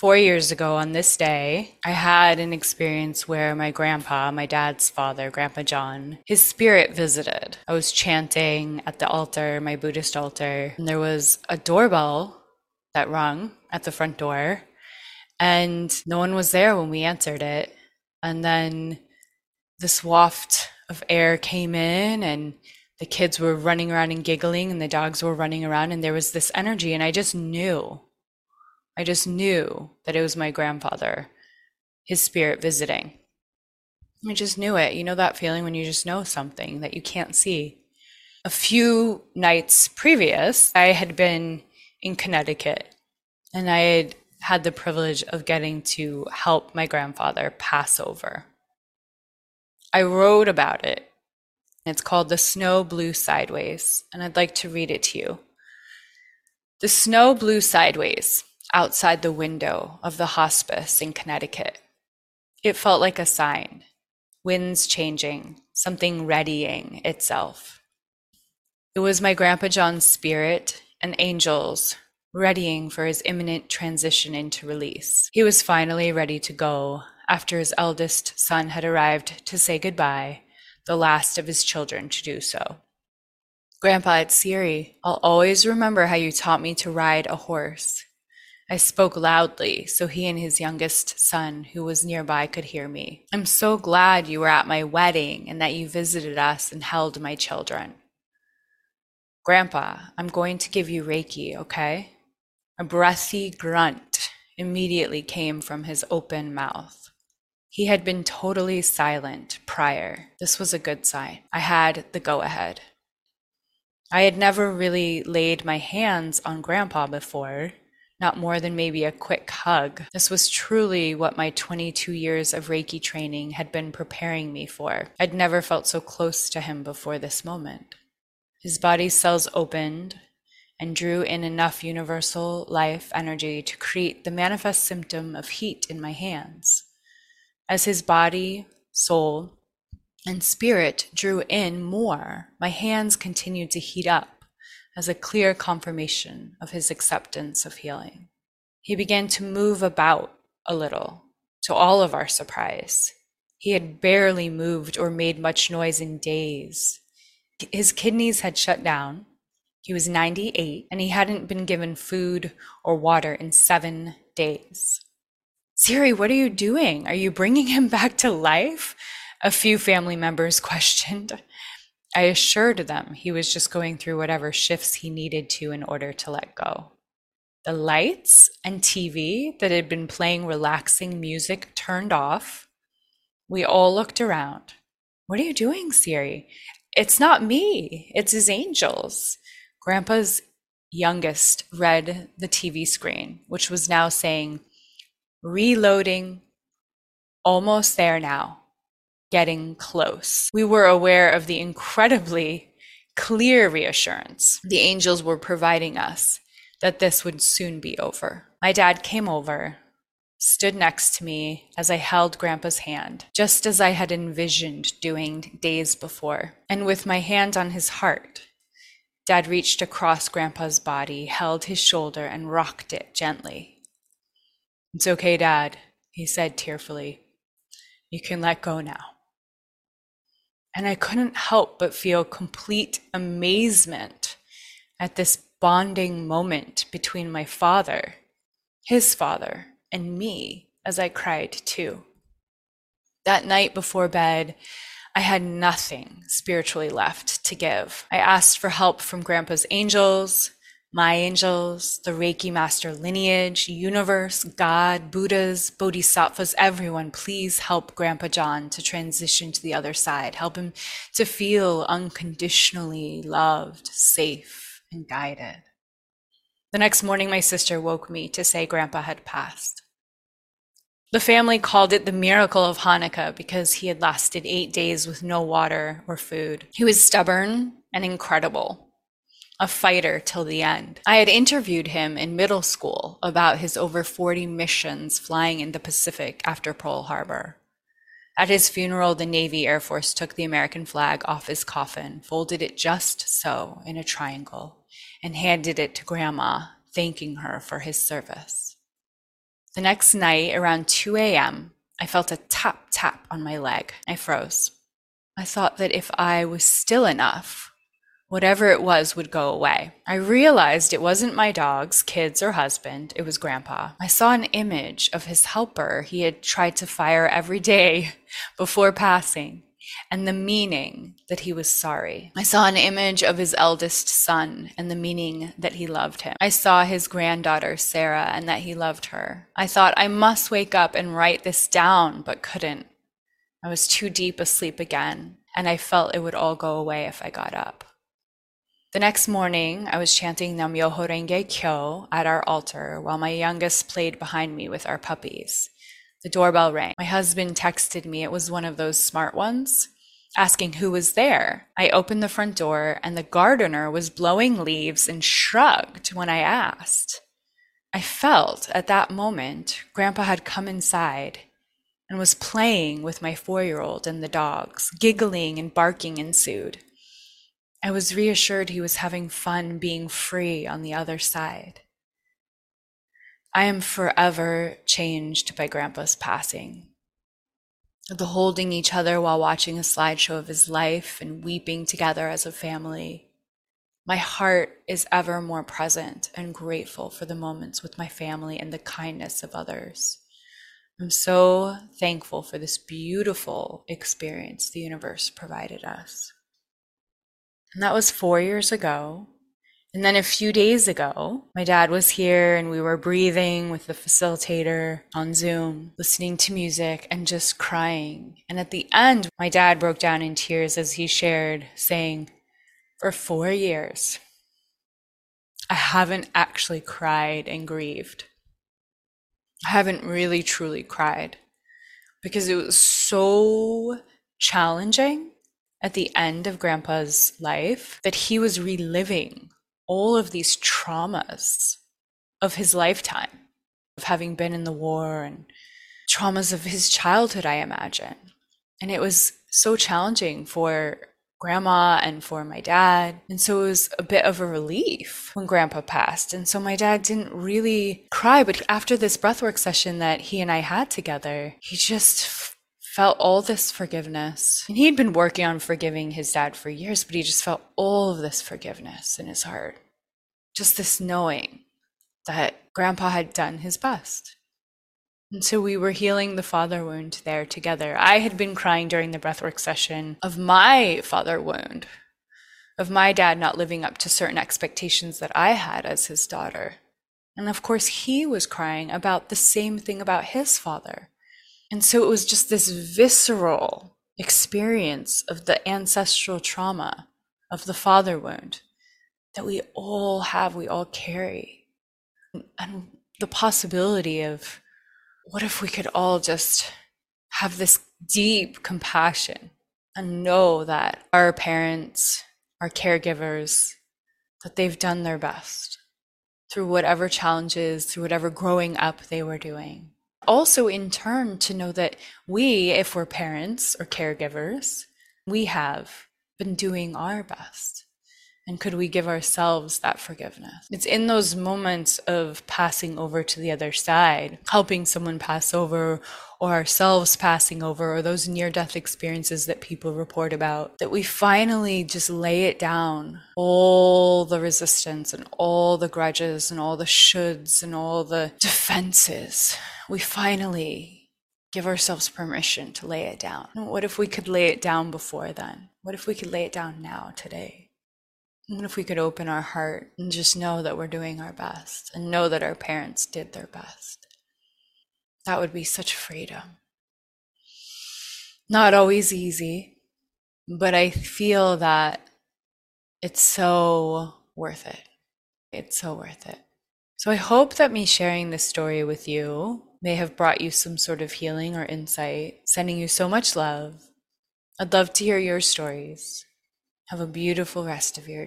4 years ago on this day, I had an experience where my grandpa, my dad's father, Grandpa John, his spirit visited. I was chanting at the altar, my Buddhist altar, and there was a doorbell that rung at the front door, and no one was there when we answered it. And then this waft of air came in, and the kids were running around and giggling, and the dogs were running around, and there was this energy, and I just knew that it was my grandfather, his spirit visiting. I just knew it. You know that feeling when you just know something that you can't see? A few nights previous, I had been in Connecticut, and I had had the privilege of getting to help my grandfather pass over. I wrote about it. It's called The Snow Blew Sideways, and I'd like to read it to you. The snow blew sideways outside the window of the hospice in Connecticut. It felt like a sign, winds changing, something readying itself. It was my Grandpa John's spirit and angels readying for his imminent transition into release. He was finally ready to go after his eldest son had arrived to say goodbye, the last of his children to do so. Grandpa, it's Siri. I'll always remember how you taught me to ride a horse. I spoke loudly so he and his youngest son, who was nearby, could hear me. I'm so glad you were at my wedding and that you visited us and held my children. Grandpa, I'm going to give you Reiki, okay? A breathy grunt immediately came from his open mouth. He had been totally silent prior. This was a good sign. I had the go-ahead. I had never really laid my hands on Grandpa before. Not more than maybe a quick hug. This was truly what my 22 years of Reiki training had been preparing me for. I'd never felt so close to him before this moment. His body cells opened and drew in enough universal life energy to create the manifest symptom of heat in my hands. As his body, soul, and spirit drew in more, my hands continued to heat up, as a clear confirmation of his acceptance of healing. He began to move about a little, to all of our surprise. He had barely moved or made much noise in days. His kidneys had shut down. He was 98, and he hadn't been given food or water in 7 days. Siri, what are you doing? Are you bringing him back to life? A few family members questioned. I assured them he was just going through whatever shifts he needed to in order to let go. The lights and TV that had been playing relaxing music turned off. We all looked around. What are you doing, Siri? It's not me. It's his angels. Grandpa's youngest read the TV screen, which was now saying, reloading, almost there now. Getting close. We were aware of the incredibly clear reassurance the angels were providing us that this would soon be over. My dad came over, stood next to me as I held Grandpa's hand, just as I had envisioned doing days before. And with my hand on his heart, Dad reached across Grandpa's body, held his shoulder, and rocked it gently. It's okay, Dad, he said tearfully. You can let go now. And I couldn't help but feel complete amazement at this bonding moment between my father, his father, and me as I cried too. That night before bed, I had nothing spiritually left to give. I asked for help from Grandpa's angels, my angels, the Reiki master lineage, universe, God, Buddhas, Bodhisattvas, everyone, please help Grandpa John to transition to the other side. Help him to feel unconditionally loved, safe, and guided. The next morning, my sister woke me to say Grandpa had passed. The family called it the miracle of Hanukkah because he had lasted 8 days with no water or food. He was stubborn and incredible. A fighter till the end. I had interviewed him in middle school about his over 40 missions flying in the Pacific after Pearl Harbor. At his funeral, the Navy Air Force took the American flag off his coffin, folded it just so in a triangle, and handed it to Grandma, thanking her for his service. The next night, around 2 a.m., I felt a tap, tap on my leg. I froze. I thought that if I was still enough, whatever it was would go away. I realized it wasn't my dogs, kids, or husband. It was Grandpa. I saw an image of his helper he had tried to fire every day before passing, and the meaning that he was sorry. I saw an image of his eldest son and the meaning that he loved him. I saw his granddaughter, Sarah, and that he loved her. I thought I must wake up and write this down, but couldn't. I was too deep asleep again, and I felt it would all go away if I got up. The next morning, I was chanting Nam-myoho-renge-kyo at our altar while my youngest played behind me with our puppies. The doorbell rang. My husband texted me. It was one of those smart ones, asking who was there. I opened the front door, and the gardener was blowing leaves and shrugged when I asked. I felt at that moment Grandpa had come inside and was playing with my 4-year-old and the dogs. Giggling and barking ensued. I was reassured he was having fun being free on the other side. I am forever changed by Grandpa's passing. The holding each other while watching a slideshow of his life and weeping together as a family. My heart is ever more present and grateful for the moments with my family and the kindness of others. I'm so thankful for this beautiful experience the universe provided us. And that was 4 years ago. And then a few days ago, my dad was here and we were breathing with the facilitator on Zoom, listening to music and just crying. And at the end, my dad broke down in tears as he shared, saying, "For 4 years, I haven't actually cried and grieved. I haven't really truly cried because it was so challenging at the end of Grandpa's life, that he was reliving all of these traumas of his lifetime, of having been in the war and traumas of his childhood, I imagine. And it was so challenging for Grandma and for my dad. And so it was a bit of a relief when Grandpa passed. And so my dad didn't really cry, but after this breathwork session that he and I had together, he just felt all this forgiveness. And he'd been working on forgiving his dad for years, but he just felt all of this forgiveness in his heart. Just this knowing that Grandpa had done his best. And so we were healing the father wound there together. I had been crying during the breathwork session of my father wound, of my dad not living up to certain expectations that I had as his daughter. And of course, he was crying about the same thing about his father. And so it was just this visceral experience of the ancestral trauma of the father wound that we all have, we all carry. And the possibility of what if we could all just have this deep compassion and know that our parents, our caregivers, that they've done their best through whatever challenges, through whatever growing up they were doing. Also, in turn, to know that we, if we're parents or caregivers, we have been doing our best. And could we give ourselves that forgiveness? It's in those moments of passing over to the other side, helping someone pass over, or ourselves passing over, or those near-death experiences that people report about, that we finally just lay it down. All the resistance and all the grudges and all the shoulds and all the defenses. We finally give ourselves permission to lay it down. What if we could lay it down before then? What if we could lay it down now, today? What if we could open our heart and just know that we're doing our best and know that our parents did their best? That would be such freedom. Not always easy, but I feel that it's so worth it. It's so worth it. So I hope that me sharing this story with you may have brought you some sort of healing or insight, sending you so much love. I'd love to hear your stories. Have a beautiful rest of your day.